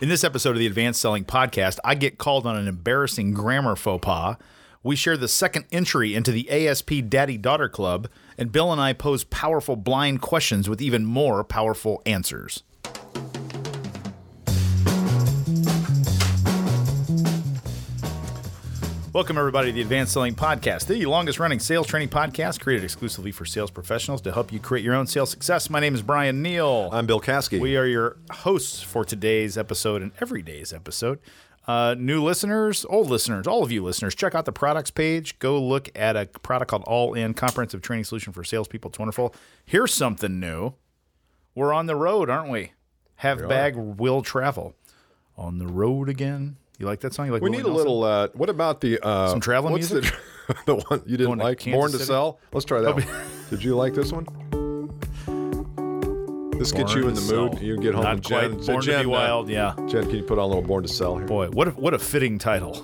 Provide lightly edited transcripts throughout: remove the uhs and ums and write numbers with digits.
In this episode of the Advanced Selling Podcast, I get called on an embarrassing grammar faux pas. We share the second entry into the ASP Daddy Daughter Club, and Bill and I pose powerful blind questions with even more powerful answers. Welcome, everybody, to the Advanced Selling Podcast, the longest-running sales training podcast created exclusively for sales professionals to help you create your own sales success. My name is Bryan Neale. I'm Bill Caskey. We are your hosts for today's episode and every day's episode. New listeners, old listeners, all of you listeners, check out the products page. Go look at a product called All In Comprehensive Training Solution for Salespeople. It's wonderful. Here's something new. We're on the road, aren't we? Have bag, will travel. On the road again. You like that song? You like we Willie need a Nelson? Little. What about the some travel music? The one you didn't like, Born to Sell. Let's try that. Did you like this one? This gets you in the mood. You get home. Not quite. Jen, Born to be Wild. Yeah. Jen, can you put on a little Born to Sell here? Boy, what a fitting title.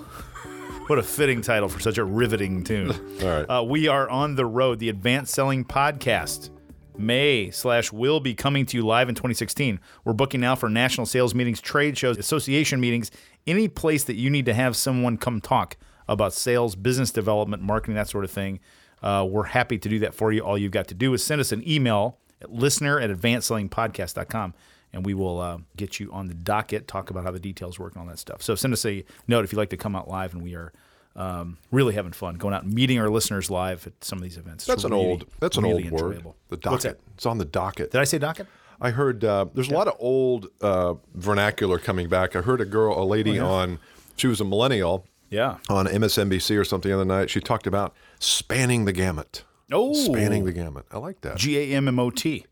What a fitting title for such a riveting tune. All right. We are on the road. The Advanced Selling Podcast may/will be coming to you live in 2016. We're booking now for national sales meetings, trade shows, association meetings, any place that you need to have someone come talk about sales, business development, marketing, that sort of thing. We're happy to do that for you. All you've got to do is send us an email at listener@advancedsellingpodcast.com, and we will get you on the docket, talk about how the details work and all that stuff. So send us a note if you'd like to come out live, and we are really having fun going out and meeting our listeners live at some of these events. That's an old word. The docket. What's that? It's on the docket. Did I say docket? I heard there's a lot of old vernacular coming back. I heard a lady on, she was a millennial, on MSNBC or something the other night. She talked about spanning the gamut. Oh, spanning the gamut. I like that. G-A-M-M-O-T.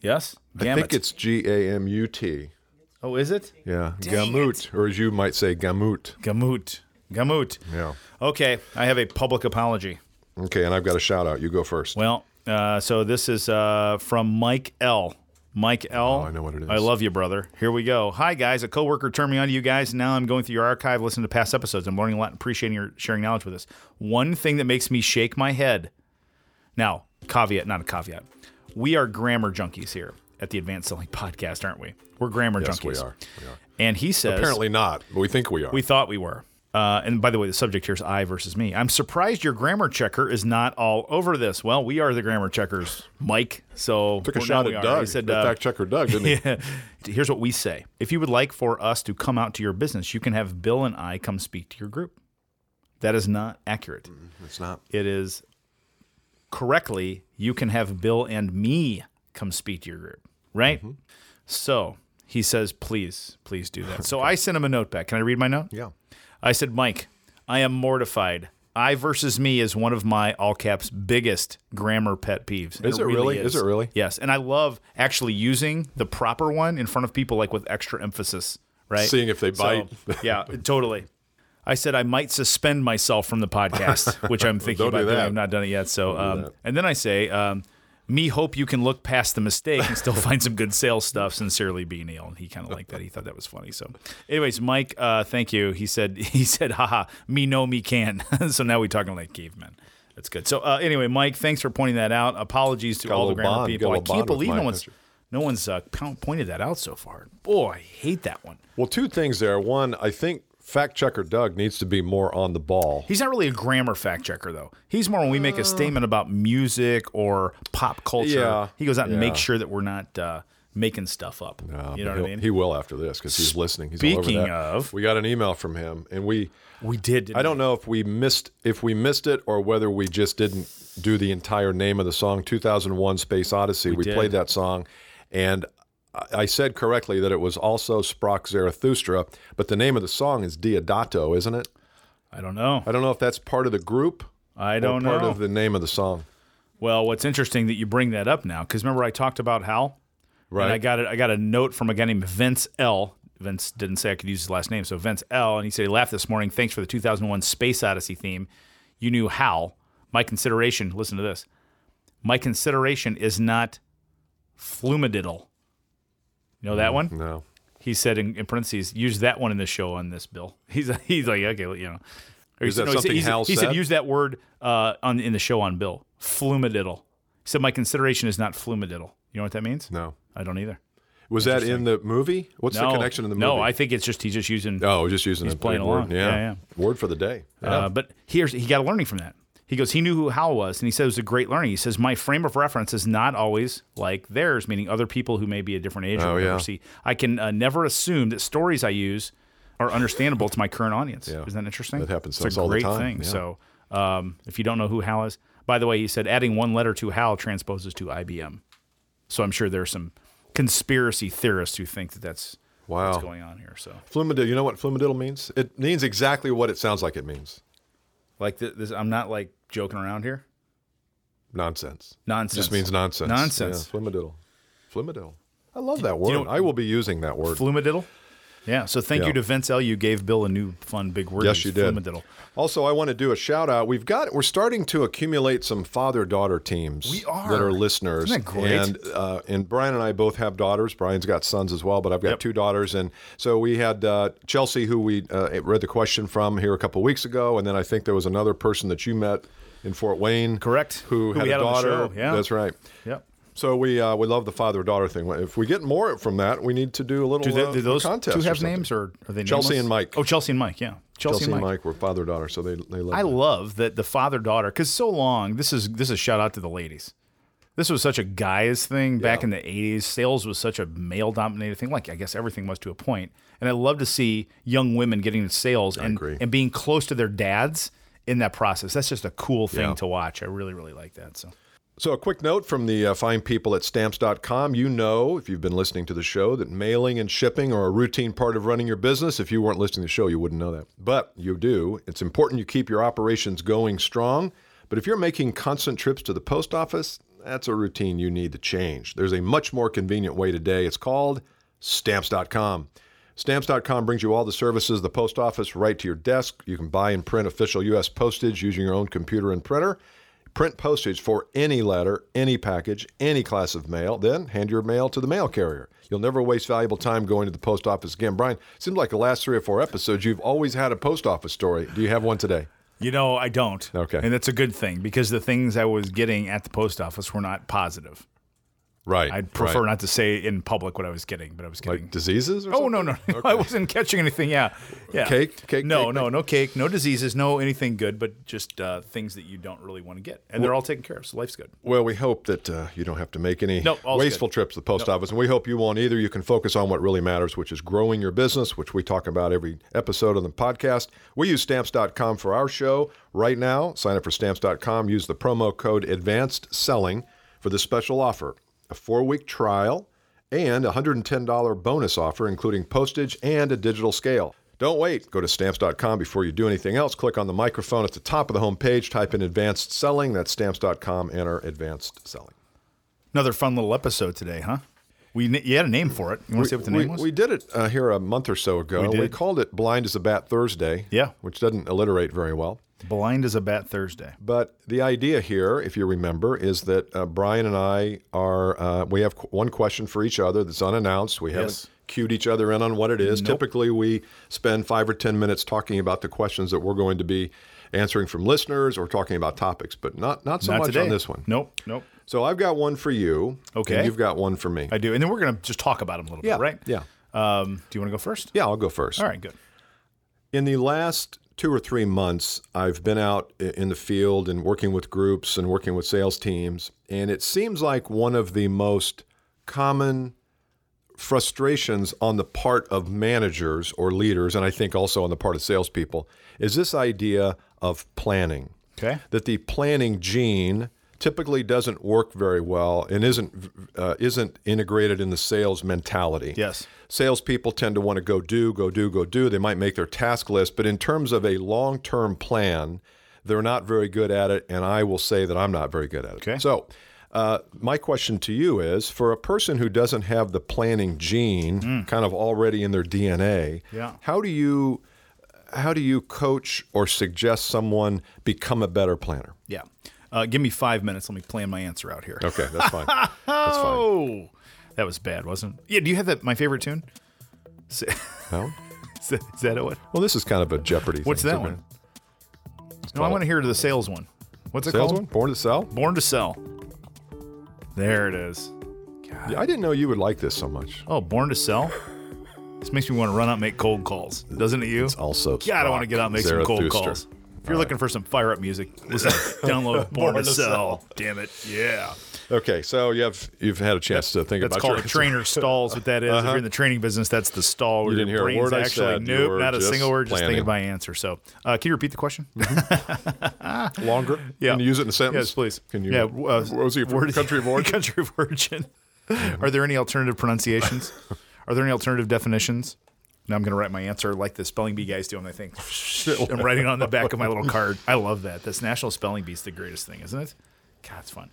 Yes, gamut. I think it's G-A-M-U-T. Oh, is it? Yeah, gamut, or as you might say, gamut. Gamut. Yeah. Okay, I have a public apology. Okay, and I've got a shout out. You go first. Well, so this is from Mike L. Mike L. Oh, I know what it is. I love you, brother. Here we go. Hi, guys. A coworker turned me on to you guys, and now I'm going through your archive, listening to past episodes. I'm learning a lot and appreciating your sharing knowledge with us. One thing that makes me shake my head. Now, caveat, not a caveat. We are grammar junkies here at the Advanced Selling Podcast, aren't we? We're grammar junkies. Yes, we are. And he says... Apparently not, but we think we are. We thought we were. And by the way, the subject here is I versus me. I'm surprised your grammar checker is not all over this. Well, we are the grammar checkers, Mike. So took a shot at Doug. He said, fact checker Doug, didn't he? Yeah. Here's what we say. If you would like for us to come out to your business, you can have Bill and I come speak to your group. That is not accurate. It's not. It is correctly, you can have Bill and me come speak to your group, right? Mm-hmm. So he says, please do that. So I sent him a note back. Can I read my note? Yeah. I said, Mike, I am mortified. I versus me is one of my, all caps, biggest grammar pet peeves. Is it really? Is it really? Yes. And I love actually using the proper one in front of people, like with extra emphasis, right? Seeing if they bite. So, yeah, totally. I said I might suspend myself from the podcast, which I'm thinking about doing. I've not done it yet. So, and then I say, me hope you can look past the mistake and still find some good sales stuff. Sincerely, B. Neal. And he kind of liked that. He thought that was funny. So anyways, Mike, thank you. He said, haha, me know me can. So now we're talking like cavemen. That's good. So anyway, Mike, thanks for pointing that out. Apologies to all the grammar people. I can't believe no one's pointed that out so far. Boy, I hate that one. Well, two things there. One, I think fact checker Doug needs to be more on the ball. He's not really a grammar fact checker, though. He's more when we make a statement about music or pop culture. Yeah, he goes out and makes sure that we're not making stuff up. No, you know what I mean? He will after this because he's listening. He's speaking all over that. We got an email from him, and we did. Didn't I don't know if we missed it or whether we just didn't do the entire name of the song, 2001: Space Odyssey. We played that song, and I said correctly that it was also Sprach Zarathustra, but the name of the song is Deodato, isn't it? I don't know. I don't know if that's part of the group or part of the name of the song. Well, what's interesting that you bring that up now, because remember I talked about Hal? Right. And I got a note from a guy named Vince L. Vince didn't say I could use his last name, so Vince L. And he said he laughed this morning. Thanks for the 2001 Space Odyssey theme. You knew Hal. My consideration, listen to this. My consideration is not flumadiddle. You know that one? No. He said in parentheses, use that one in the show on this, Bill. He's like, okay, you know. Or is that something Hal said? He said, use that word in the show on Bill. Flumadiddle. He said, my consideration is not flumadiddle. You know what that means? No. I don't either. Was that in the movie? What's the connection in the movie? No, I think it's just he's just using. Oh, just using. He's playing along. Yeah. Word for the day. Yeah. But he got a learning from that. He goes, he knew who Hal was, and he said it was a great learning. He says, my frame of reference is not always like theirs, meaning other people who may be a different age. Oh, yeah. See, I can never assume that stories I use are understandable to my current audience. Yeah. Isn't that interesting? That happens to us all the time. It's a great thing. Yeah. So if you don't know who Hal is, by the way, he said adding one letter to Hal transposes to IBM. So I'm sure there are some conspiracy theorists who think that that's what's going on here. So Flumadiddle, you know what Flumadiddle means? It means exactly what it sounds like it means. Like this, I'm not like joking around here. Nonsense. It just means nonsense. Yeah, Flumadiddle. I love that word. You know, I will be using that word. Flumadiddle? Yeah. So thank you to Vince L. You gave Bill a new fun big word. Yes, you did. Flumadiddle. Also, I want to do a shout out. We're starting to accumulate some father-daughter teams. We are. That are listeners. Isn't that great? And Bryan and I both have daughters. Bryan's got sons as well, but I've got two daughters. And so we had Chelsea, who we read the question from here a couple weeks ago. And then I think there was another person that you met in Fort Wayne. Correct. Who had a daughter. Yeah. That's right. Yep. So we love the father-daughter thing. If we get more from that, we need to do a little do those contest. Do those two have names, or are they nameless? Chelsea and Mike. Oh, Chelsea and Mike, yeah. Chelsea and Mike were father-daughter, so they love it. I love that the father-daughter, because so long, this is shout-out to the ladies. This was such a guy's thing back in the 80s. Sales was such a male-dominated thing. Like, I guess everything was to a point. And I love to see young women getting into sales and being close to their dads in that process. That's just a cool thing to watch. I really, really like that, so... So a quick note from the fine people at Stamps.com. You know, if you've been listening to the show, that mailing and shipping are a routine part of running your business. If you weren't listening to the show, you wouldn't know that. But you do. It's important you keep your operations going strong. But if you're making constant trips to the post office, that's a routine you need to change. There's a much more convenient way today. It's called Stamps.com. Stamps.com brings you all the services, the post office, right to your desk. You can buy and print official U.S. postage using your own computer and printer. Print postage for any letter, any package, any class of mail, then hand your mail to the mail carrier. You'll never waste valuable time going to the post office again. Bryan, it seems like the last 3 or 4 episodes, you've always had a post office story. Do you have one today? You know, I don't. Okay. And that's a good thing, because the things I was getting at the post office were not positive. Right. I'd prefer not to say in public what I was getting, but I was getting. Like diseases or something? Oh, no. Okay. I wasn't catching anything, yeah. Cake? No cake, no diseases, no anything good, but just things that you don't really want to get. And they're all taken care of, so life's good. Well, we hope that you don't have to make any wasteful trips to the post office, and we hope you won't either. You can focus on what really matters, which is growing your business, which we talk about every episode of the podcast. We use Stamps.com for our show right now. Sign up for Stamps.com. Use the promo code Advanced Selling for this special offer. A 4-week trial, and a $110 bonus offer, including postage and a digital scale. Don't wait. Go to Stamps.com before you do anything else. Click on the microphone at the top of the homepage. Type in Advanced Selling. That's Stamps.com. Enter Advanced Selling. Another fun little episode today, huh? You had a name for it. You want to say what the name was? We did it here a month or so ago. We called it Blind as a Bat Thursday, which doesn't alliterate very well. Blind as a Bat Thursday. But the idea here, if you remember, is that Bryan and I are, we have one question for each other that's unannounced. We haven't cued each other in on what it is. Typically, we spend 5 or 10 minutes talking about the questions that we're going to be answering from listeners or talking about topics, but not much today. On this one. Nope. So I've got one for you. Okay. And you've got one for me. I do. And then we're going to just talk about them a little bit, right? Yeah. Do you want to go first? Yeah, I'll go first. All right, good. In the last 2 or 3 months, I've been out in the field and working with groups and working with sales teams, and it seems like one of the most common frustrations on the part of managers or leaders, and I think also on the part of salespeople, is this idea of planning. Okay. That the planning gene typically doesn't work very well and isn't integrated in the sales mentality. Yes. Salespeople tend to want to go do. They might make their task list, but in terms of a long-term plan, they're not very good at it, and I will say that I'm not very good at it. Okay. So my question to you is, for a person who doesn't have the planning gene kind of already in their DNA, how do you coach or suggest someone become a better planner? Yeah. Give me 5 minutes. Let me plan my answer out here. Okay, that's fine. Oh. That was bad, wasn't it? Yeah, do you have that? My favorite tune? No? Is that it? Well, this is kind of a Jeopardy What's thing. What's that one? No, I want to hear the sales one. What's it called? Born to Sell? Born to Sell. There it is. God. I didn't know you would like this so much. Oh, Born to Sell? This makes me want to run out and make cold calls. Doesn't it you? It's also God, I want to get out and make some cold calls. If you're looking for some fire-up music, listen, download Born to Sell. Damn it. Yeah. Okay, so you've had a chance to think about it. That's called a trainer stall is what that is. Uh-huh. If you're in the training business, that's the stall. Where you didn't hear a word I said. Nope, not a single word, just thinking of my answer. So can you repeat the question? Mm-hmm. Longer? Yeah. Can you use it in a sentence? Yes, please. Can you? Yeah. What was your country of origin? Country of origin. Mm-hmm. Are there any alternative pronunciations? Are there any alternative definitions? Now I'm going to write my answer like the spelling bee guys do when they think. I'm writing it on the back of my little card. I love that. This National Spelling Bee is the greatest thing, isn't it? God, it's fun.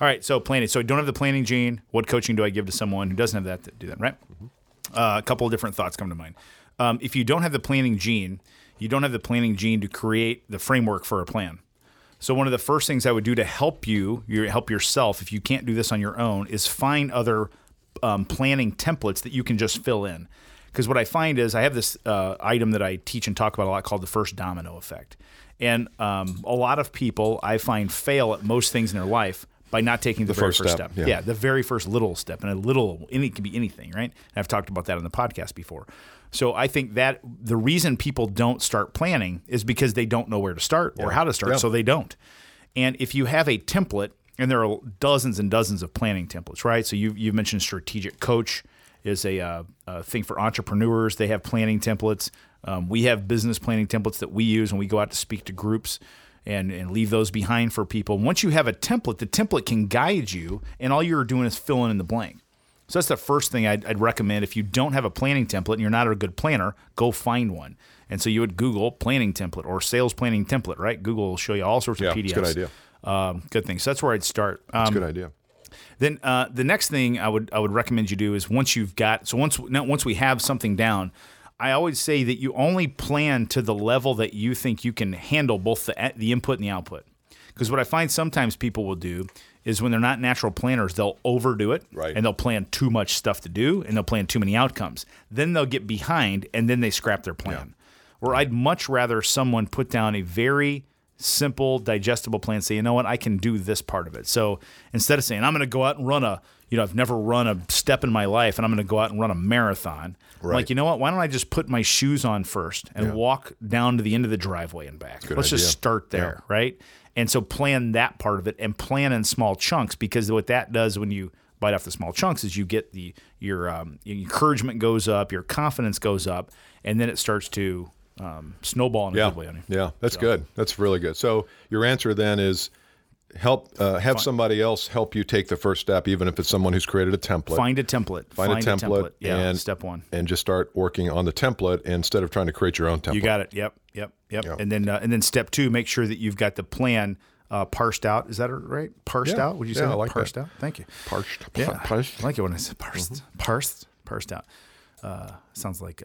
All right, so planning. So I don't have the planning gene. What coaching do I give to someone who doesn't have that to do that, right? Mm-hmm. A couple of different thoughts come to mind. If you don't have the planning gene, you don't have the planning gene to create the framework for a plan. So one of the first things I would do to help you, help yourself, if you can't do this on your own, is find other planning templates that you can just fill in. Because what I find is I have this item that I teach and talk about a lot called the first domino effect. And a lot of people I find fail at most things in their life by not taking the very first step. Yeah, the very first little step. And it can be anything, right? And I've talked about that on the podcast before. So I think that the reason people don't start planning is because they don't know where to start or how to start, so they don't. And if you have a template, and there are dozens and dozens of planning templates, right? So you've mentioned Strategic Coach is a thing for entrepreneurs. They have planning templates. We have business planning templates that we use when we go out to speak to groups. And leave those behind for people. Once you have a template, the template can guide you, and all you're doing is filling in the blank. So that's the first thing I'd recommend. If you don't have a planning template and you're not a good planner, go find one. And so you would Google planning template or sales planning template, right? Google will show you all sorts of PDFs. Yeah, that's a good idea. Good thing. So that's where I'd start. That's a good idea. Then the next thing I would recommend you do is once we have something down, I always say that you only plan to the level that you think you can handle both the input and the output. Because what I find sometimes people will do is when they're not natural planners, they'll overdo it, right. And they'll plan too much stuff to do, and they'll plan too many outcomes. Then they'll get behind, and then they scrap their plan. Yeah. Where I'd much rather someone put down a very simple, digestible plan, say, you know what, I can do this part of it. So instead of saying, I'm going to go out and run I've never run a step in my life, and I'm going to go out and run a marathon. Right. I'm like, you know what? Why don't I just put my shoes on first and walk down to the end of the driveway and back? Let's just start there, right? And so plan that part of it and plan in small chunks, because what that does when you bite off the small chunks is you get your encouragement goes up, your confidence goes up, and then it starts to snowball in a good way on you. Yeah, that's good. That's really good. So your answer then is, have somebody else help you take the first step, even if it's someone who's created a template. Find a template. Yeah, and step one. And just start working on the template instead of trying to create your own template. You got it. Yep. Yeah. And then step two, make sure that you've got the plan parsed out. Is that right? Parsed out? Would you say that? I like parsed out? Thank you. Parsed. Yeah. Parsed. I like it when I said parsed. Mm-hmm. Parsed out. Sounds like...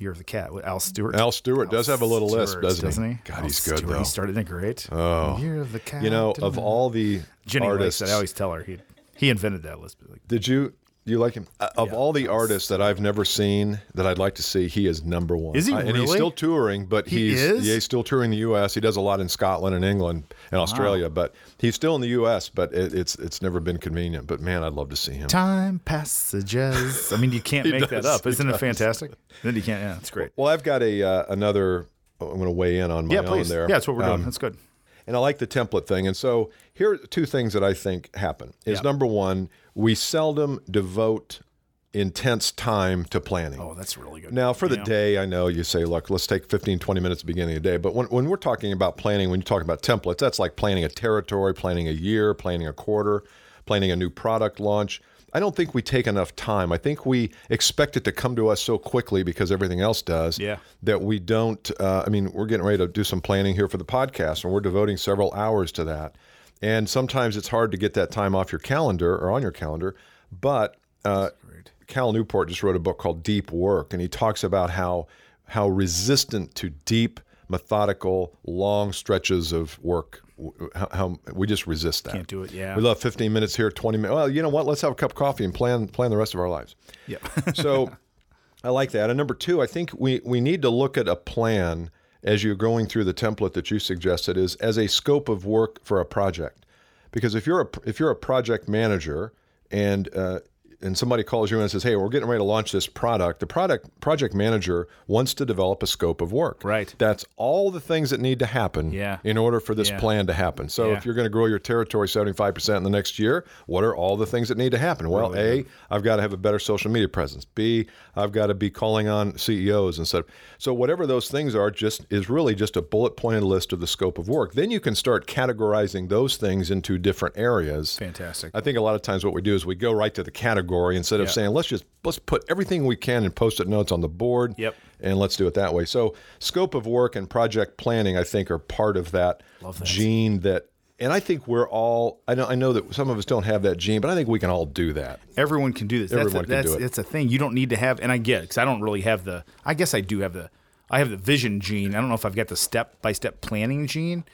Year of the Cat with Al Stewart. Al Stewart does have a little lisp, doesn't he? God, he's good, though. He started in grade. Oh. Year of the Cat. You know, of all the artists. I always tell her he invented that lisp. Did you? You like him? Of all the artists that I've never seen that I'd like to see, he is number one. Is he really? And he's still touring, but he's still touring the U.S. He does a lot in Scotland and England and Australia, but he's still in the U.S., but it's never been convenient. But, man, I'd love to see him. Time passages. I mean, you can't make that up. Isn't it fantastic? Then you can't. Yeah, it's great. Well, I've got another – I'm going to weigh in on my own there. Yeah, that's what we're doing. That's good. And I like the template thing. And so here are two things that I think happen. Is number one, we seldom devote intense time to planning. Oh, that's really good. Now, for the day, I know you say, look, let's take 15, 20 minutes at the beginning of the day. But when we're talking about planning, when you talk about templates, that's like planning a territory, planning a year, planning a quarter, planning a new product launch. I don't think we take enough time. I think we expect it to come to us so quickly because everything else does that we don't. We're getting ready to do some planning here for the podcast, and we're devoting several hours to that. And sometimes it's hard to get that time off your calendar or on your calendar. But Cal Newport just wrote a book called Deep Work, and he talks about how resistant to deep, methodical, long stretches of work. How we just resist that. Can't do it, yeah. We love 15 minutes here, 20 minutes. Well, you know what? Let's have a cup of coffee and plan the rest of our lives. Yeah. So I like that. And number two, I think we need to look at a plan as you're going through the template that you suggested is as a scope of work for a project. Because if you're a project manager and and somebody calls you and says, hey, we're getting ready to launch this product, the project manager wants to develop a scope of work. Right. That's all the things that need to happen in order for this plan to happen. So if you're going to grow your territory 75% in the next year, what are all the things that need to happen? Well, really, A, I've got to have a better social media presence. B, I've got to be calling on CEOs and stuff. So whatever those things are just is really just a bullet pointed list of the scope of work. Then you can start categorizing those things into different areas. Fantastic. I think a lot of times what we do is we go right to the category instead of saying, let's put everything we can in Post-it notes on the board and let's do it that way. So scope of work and project planning, I think, are part of that gene that, and I think we're all, I know that some of us don't have that gene, but I think we can all do that. Everyone can do this. Everyone can do it. It's a thing you don't need to have, and I get it, because I don't really have the, I guess I do have the, I have the vision gene. I don't know if I've got the step-by-step planning gene.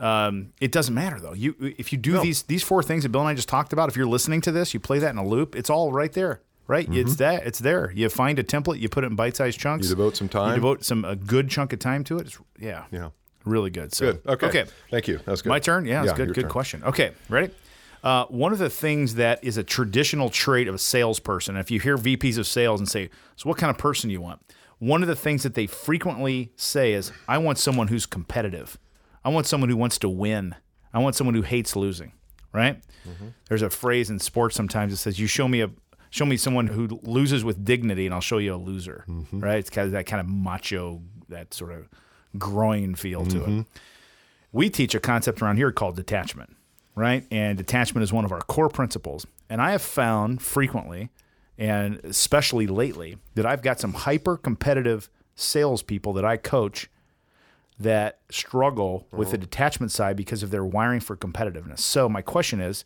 It doesn't matter though. If you do these four things that Bill and I just talked about, if you're listening to this, you play that in a loop, it's all right there, right? Mm-hmm. It's there. You find a template, you put it in bite-sized chunks. You devote some time. A good chunk of time to it. It's, really good. So, good. Okay. Thank you. That was good. My turn. Yeah, it's good. Good turn. Question. Okay. Ready? One of the things that is a traditional trait of a salesperson, if you hear VPs of sales and say, so what kind of person do you want? One of the things that they frequently say is, I want someone who's competitive. I want someone who wants to win. I want someone who hates losing, right? Mm-hmm. There's a phrase in sports sometimes that says, you show me someone who loses with dignity and I'll show you a loser, mm-hmm. right? It's kind of that kind of macho, that sort of groin feel mm-hmm. to it. We teach a concept around here called detachment, right? And detachment is one of our core principles. And I have found frequently, and especially lately, that I've got some hyper-competitive salespeople that I coach that struggle with the detachment side because of their wiring for competitiveness. So my question is,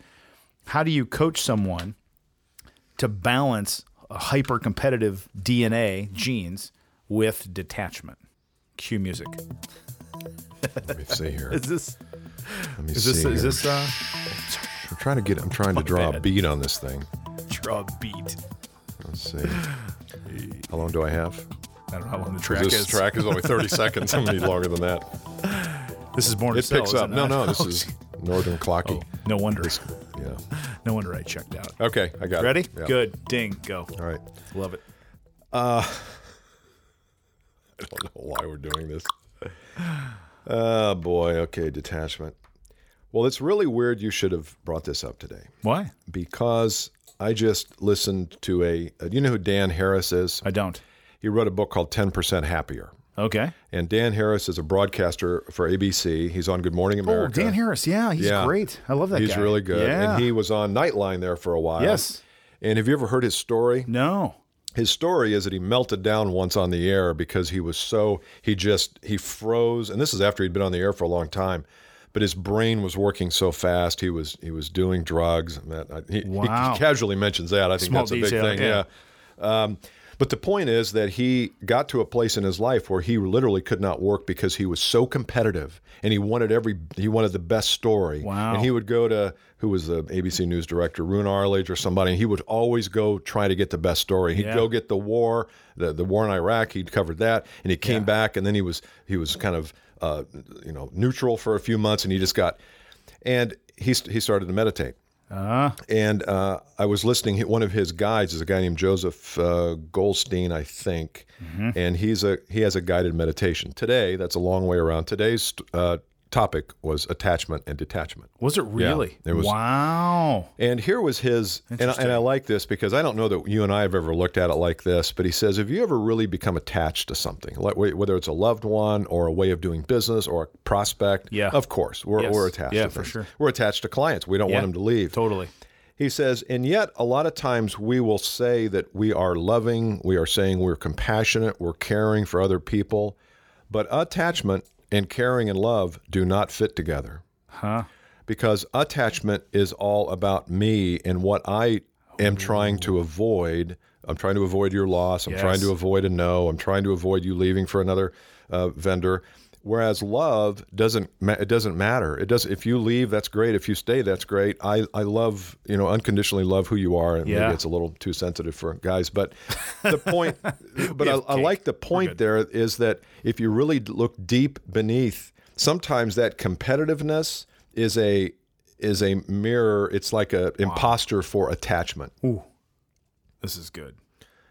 how do you coach someone to balance a hyper-competitive DNA genes with detachment? Cue music. Let me see here. I'm trying to draw a beat on this thing. Draw a beat. Let's see. How long do I have? I don't know how long the track is. This track is only 30 seconds. I'm going to need longer than that. This is Born to Sell. It picks up. No, this is Northern Clocky. Oh, no wonder. Yeah. No wonder I checked out. Okay, I got it. Ready? Yeah. Good. Ding. Go. All right. Love it. I don't know why we're doing this. Oh, boy. Okay, detachment. Well, it's really weird you should have brought this up today. Why? Because I just listened to you know who Dan Harris is? I don't. He wrote a book called 10% Happier. Okay. And Dan Harris is a broadcaster for ABC. He's on Good Morning America. Oh, Dan Harris. Yeah, he's great. I love that guy. He's really good. Yeah. And he was on Nightline there for a while. Yes. And have you ever heard his story? No. His story is that he melted down once on the air because he froze. And this is after he'd been on the air for a long time. But his brain was working so fast. He was doing drugs. And he casually mentions that. I think Small that's a detail, big thing. Okay. Yeah. But the point is that he got to a place in his life where he literally could not work because he was so competitive and he wanted the best story. Wow. And he would go to, who was the ABC News director, Roone Arledge or somebody, and he would always go try to get the best story. He'd go get the war in Iraq, he'd covered that, and he came back, and then he was kind of neutral for a few months, and he started to meditate. And I was listening. One of his guides is a guy named Joseph Goldstein, I think, mm-hmm. and he has a guided meditation. Today, that's a long way around. Today's topic was attachment and detachment. Was it really? Yeah, it was. Wow. And here was his, and I like this because I don't know that you and I have ever looked at it like this, but he says, have you ever really become attached to something, like, whether it's a loved one or a way of doing business or a prospect? Yeah. Of course, we're attached to things. For sure. We're attached to clients. We don't want them to leave. Totally. He says, and yet a lot of times we will say that we are loving, we are saying we're compassionate, we're caring for other people, but attachment and caring and love do not fit together. Huh? Because attachment is all about me and what I am trying to avoid. I'm trying to avoid your loss. I'm trying to avoid a no. I'm trying to avoid you leaving for another vendor. Whereas love doesn't matter. It does. If you leave, that's great. If you stay, that's great. I love, unconditionally love who you are. And maybe it's a little too sensitive for guys, but the point. But I like the point there is that if you really look deep beneath, sometimes that competitiveness is a mirror. It's like an imposter for attachment. Ooh. this is good.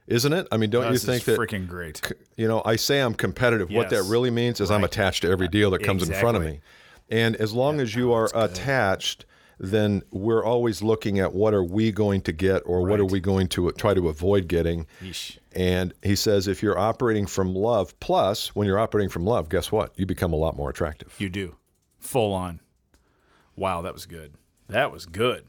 Isn't it? I mean, don't you think that freaking great? You know, I say I'm competitive. Yes. What that really means is I'm attached to every deal that comes in front of me. And as long as you are attached, then we're always looking at what are we going to get or what are we going to try to avoid getting. Yeesh. And he says, if you're operating from love, plus when you're operating from love, guess what? You become a lot more attractive. You do. Full on. Wow, that was good. That was good.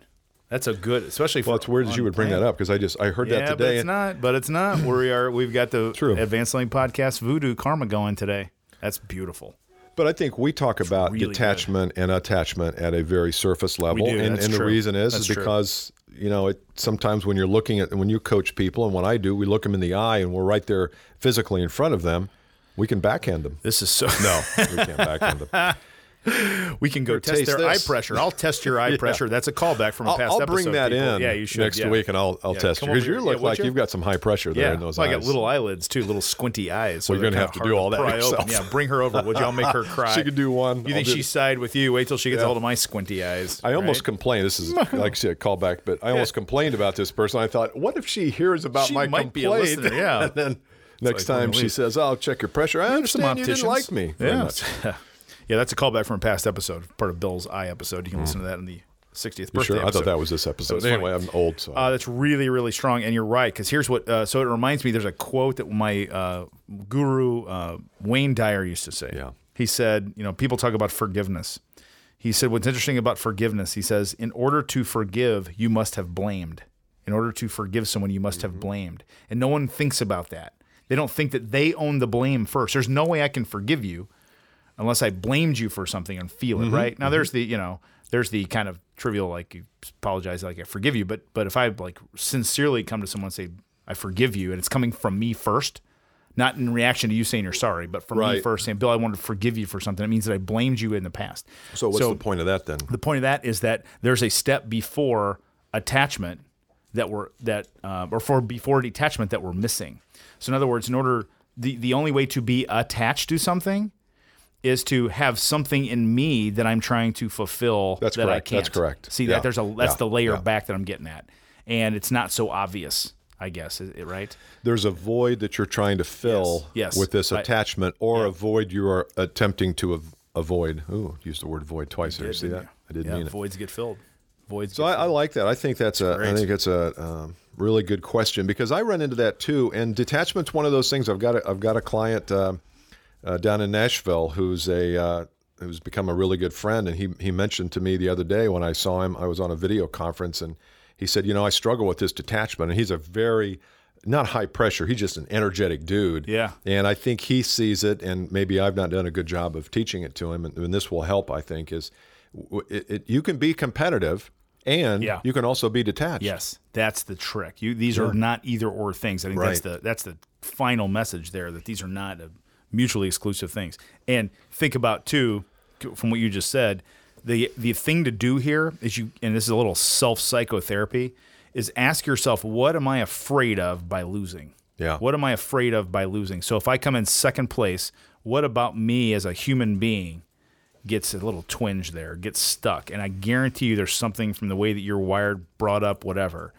That's a good, especially for. Well, it's weird that you would bring that up because I heard that today. But it's not. We've got the Advanced Selling Podcast Voodoo Karma going today. That's beautiful. But I think we talk about really detachment and attachment at a very surface level. We do. And the reason is because, you know, sometimes when you're looking at, when you coach people and when I do, we look them in the eye and we're right there physically in front of them. We can backhand them. This is so. No, we can't backhand them. We can go test their eye pressure. I'll test your eye pressure. That's a callback from a past episode. I'll bring that in next week, and I'll test you. Because you look like you've got some high pressure there in those eyes. I got little eyelids, too, little squinty eyes. So well, you're going to have to do all that yourself. Yeah, bring her over. Would you? I'll make her cry. She could do one. You think she side with you? Wait till she gets a hold of my squinty eyes. I almost complained. This is, like I said, a callback, but I almost complained about this person. I thought, what if she hears about my complaint? She might be a listener, yeah. And then next time she says, I'll check your pressure. I understand you didn't like me very much. Yeah, that's a callback from a past episode, part of Bill's Eye episode. You can listen to that in the 60th birthday episode. I thought that was this episode. Anyway, I'm old. So that's really, really strong, and you're right, because here's what – so it reminds me there's a quote that my guru Wayne Dyer used to say. Yeah. He said, you know, people talk about forgiveness. He said what's interesting about forgiveness, he says, in order to forgive, you must have blamed. In order to forgive someone, you must have blamed. And no one thinks about that. They don't think that they own the blame first. There's no way I can forgive you unless I blamed you for something and feel it, right? Now there's the, you know, there's the kind of trivial, like you apologize, like I forgive you. But if I like sincerely come to someone and say, I forgive you, and it's coming from me first, not in reaction to you saying you're sorry, but from me first saying, Bill, I wanted to forgive you for something. It means that I blamed you in the past. So what's the point of that then? The point of that is that there's a step before attachment before detachment that we're missing. So in other words, in order, the only way to be attached to something is to have something in me that I'm trying to fulfill I can't. That's correct. See, that that's the layer back that I'm getting at. And it's not so obvious, I guess, right? There's a void that you're trying to fill with this attachment or a void you are attempting to avoid. Ooh, used the word void twice there. You see that? I didn't mean it. Voids get filled. I like that. I think that's a really good question because I run into that too. And detachment's one of those things. I've got a client down in Nashville, who's become a really good friend, and he mentioned to me the other day when I saw him, I was on a video conference, and he said, you know, I struggle with this detachment, and he's a very, not high pressure, he's just an energetic dude. Yeah. And I think he sees it, and maybe I've not done a good job of teaching it to him, and this will help, I think, is you can be competitive, and you can also be detached. Yes, that's the trick. These are not either or things. I think that's the final message there, that these are not mutually exclusive things. And think about too, from what you just said, the thing to do here is and this is a little self-psychotherapy, is ask yourself, what am I afraid of by losing? Yeah. What am I afraid of by losing? So if I come in second place, what about me as a human being gets a little twinge there, gets stuck? And I guarantee you there's something from the way that you're wired, brought up, whatever,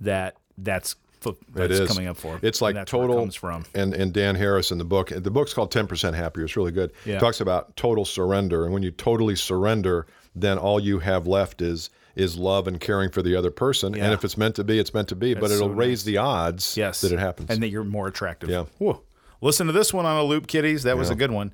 that's coming up for. It's like total, it comes from. And Dan Harris in the book. The book's called 10% Happier. It's really good. Yeah. It talks about total surrender. And when you totally surrender, then all you have left is love and caring for the other person. Yeah. And if it's meant to be, it's meant to be. That's but it'll raise the odds that it happens. And that you're more attractive. Yeah. Whoa. Listen to this one on a loop, kiddies. That was a good one.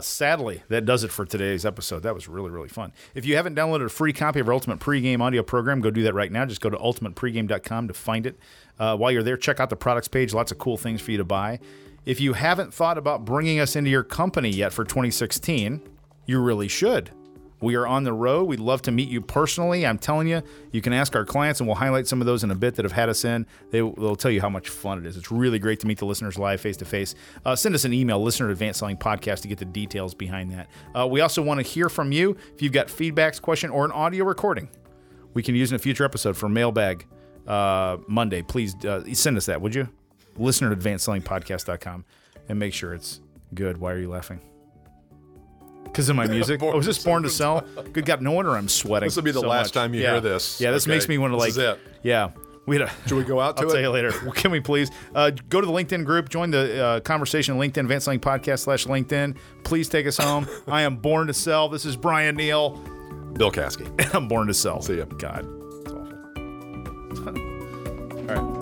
Sadly, that does it for today's episode. That was really, really fun. If you haven't downloaded a free copy of our Ultimate Pregame audio program, go do that right now. Just go to ultimatepregame.com to find it. While you're there, check out the products page. Lots of cool things for you to buy. If you haven't thought about bringing us into your company yet for 2016, you really should. We are on the road. We'd love to meet you personally. I'm telling you, you can ask our clients, and we'll highlight some of those in a bit that have had us in. They'll tell you how much fun it is. It's really great to meet the listeners live, face-to-face. Send us an email, listener at Advanced Selling Podcast, to get the details behind that. We also want to hear from you. If you've got feedbacks, question, or an audio recording we can use in a future episode for Mailbag Monday, please send us that, would you? Listener at AdvancedSellingPodcast.com, and make sure it's good. Why are you laughing? Because of my music? I was just born to sell? Good God, no wonder I'm sweating. This will be the last time you hear this. Yeah, this makes me want to like... This is it. Yeah. We had a, should we go out to I'll it? I'll tell you later. Can we please? Go to the LinkedIn group. Join the conversation on LinkedIn, Advanced Selling Podcast /LinkedIn. Please take us home. I am born to sell. This is Bryan Neale. Bill Caskey. I'm born to sell. See ya. God, it's awful. All right.